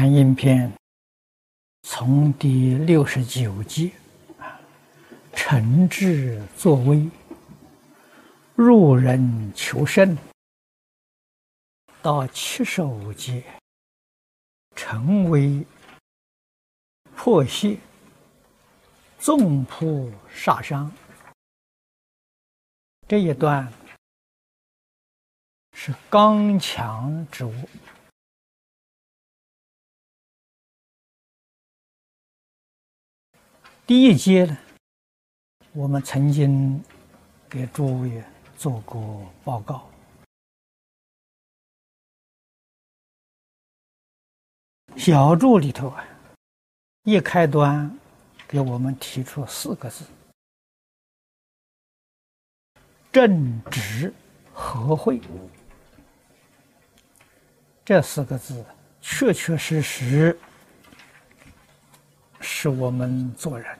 观音篇从第69集诚挚作威，入人求胜，到75集诚威破邪，纵扑杀伤，这一段是刚强之物。第一节呢，我们曾经给诸位做过报告。小注里头啊，一开端给我们提出4个字：正直和惠。这4个字确确实实是我们做人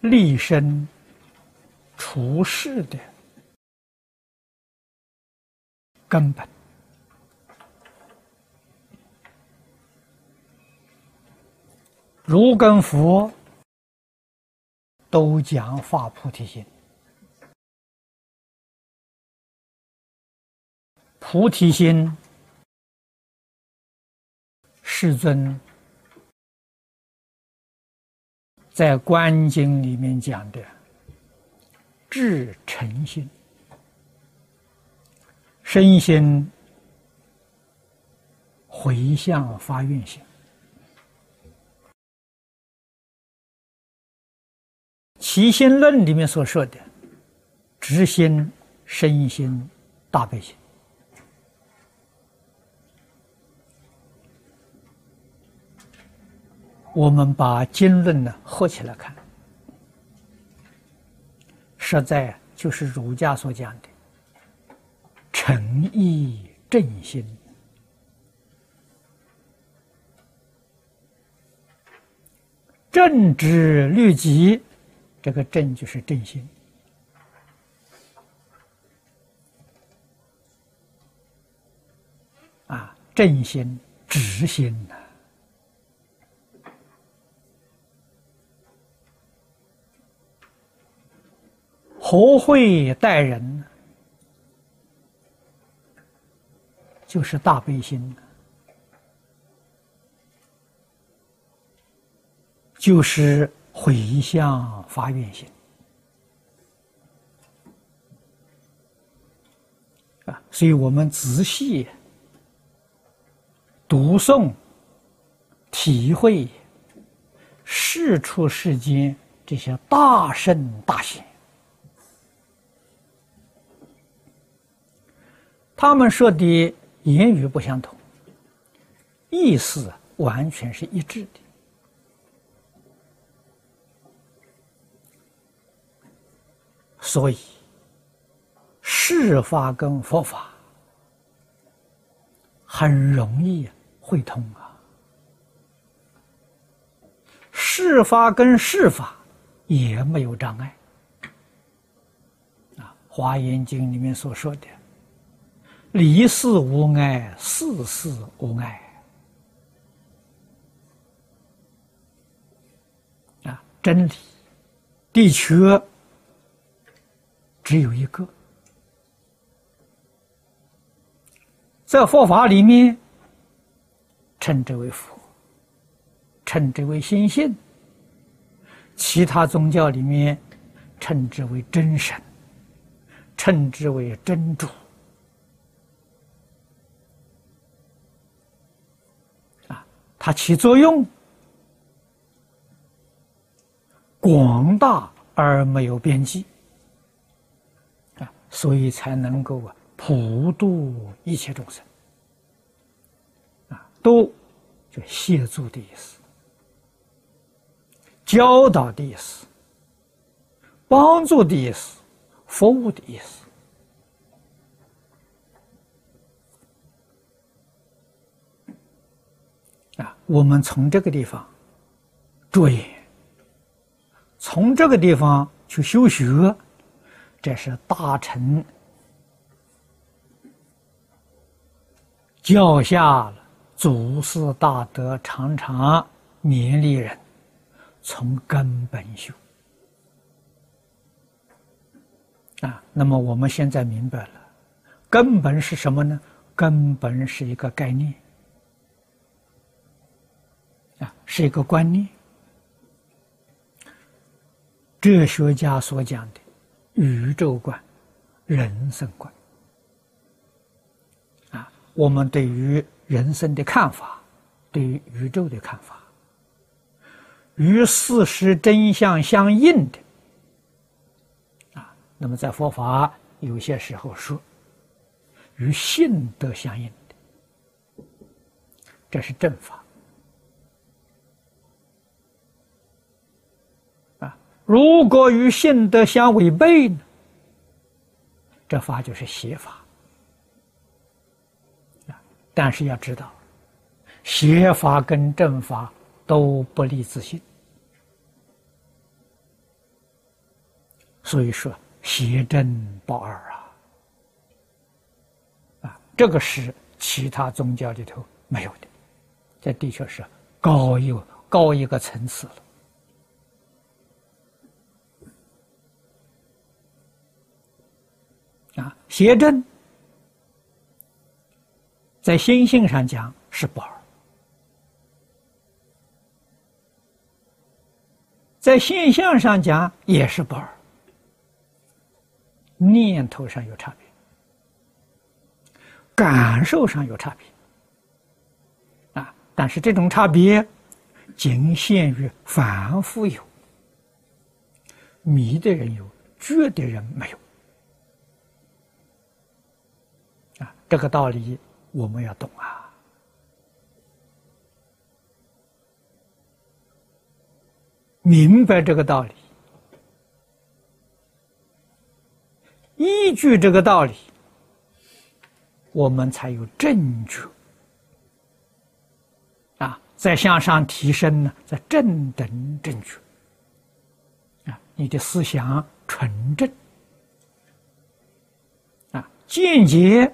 立身处世的根本。儒跟佛都讲发菩提心，菩提心，世尊在《观经》里面讲的至诚心，身心回向发愿心，《起心论》里面所说的直心、身心、大悲心，我们把经论呢合起来看，实在就是儒家所讲的诚意正心。正直律己，这个正就是正心，正心、直心和惠待人，就是大悲心，就是回向发愿心啊！所以我们仔细读诵、体会世出世间这些大圣大贤，他们说的言语不相同，意思完全是一致的。所以世法跟佛法很容易会通啊，世法跟世法也没有障碍啊。《华严经》里面所说的离事无碍，事事无碍啊，真理的确只有一个。在佛法里面称之为佛，称之为心性；其他宗教里面称之为真神，称之为真主啊，它起作用广大而没有边际，所以才能够普度一切众生啊，都就协助的意思，教导的意思，帮助的意思，服务的意思啊。我们从这个地方着眼，从这个地方去修学，这是大乘教下了祖师大德常常勉励人从根本修啊。那么我们现在明白了，根本是什么呢？根本是一个概念啊，是一个观念。哲学家所讲的宇宙观、人生观啊，我们对于人生的看法，对于宇宙的看法，与事实真相相应的啊，那么在佛法有些时候说与性德相应的，这是正法。如果与性德相违背呢，这法就是邪法。但是要知道，邪法跟正法都不离自性，所以说邪正不二啊！这个是其他宗教里头没有的，这的确是高一个层次了。啊，邪正在心性上讲是不二，在现象上讲也是不二，念头上有差别，感受上有差别啊，但是这种差别仅限于凡夫有，迷的人有，觉的人没有。这个道理我们要懂啊！明白这个道理，依据这个道理，我们才有正觉啊！再向上提升呢，在正等正觉啊！你的思想纯正啊，见解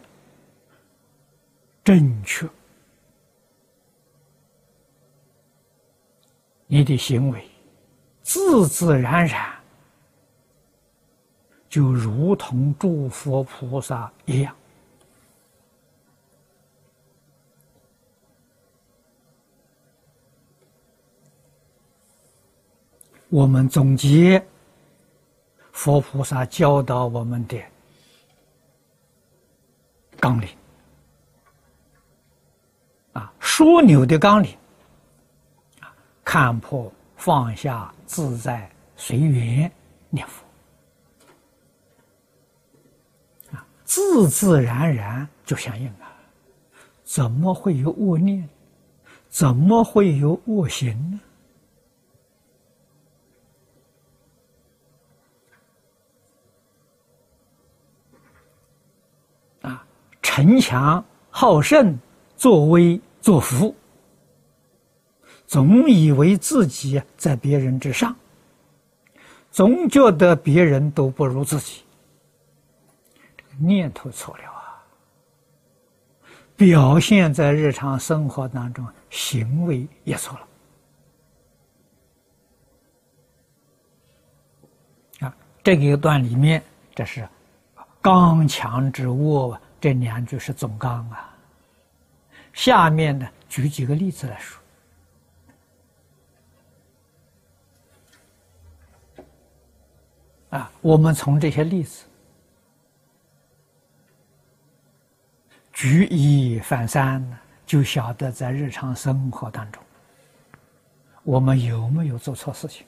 正确，你的行为自自然然就如同诸佛菩萨一样我们总结佛菩萨教导我们的纲领啊，枢纽的纲领啊，看破放下自在随缘念佛啊，自自然然就相应了。怎么会有恶念？怎么会有恶行呢？啊，逞强好胜，作威作福，总以为自己在别人之上，总觉得别人都不如自己，这个念头错了啊！表现在日常生活当中，行为也错了啊！这一段里面，这是刚强之握，这两句是总纲啊。下面呢，举几个例子来说。啊，我们从这些例子举一反三呢，就晓得在日常生活当中，我们有没有做错事情。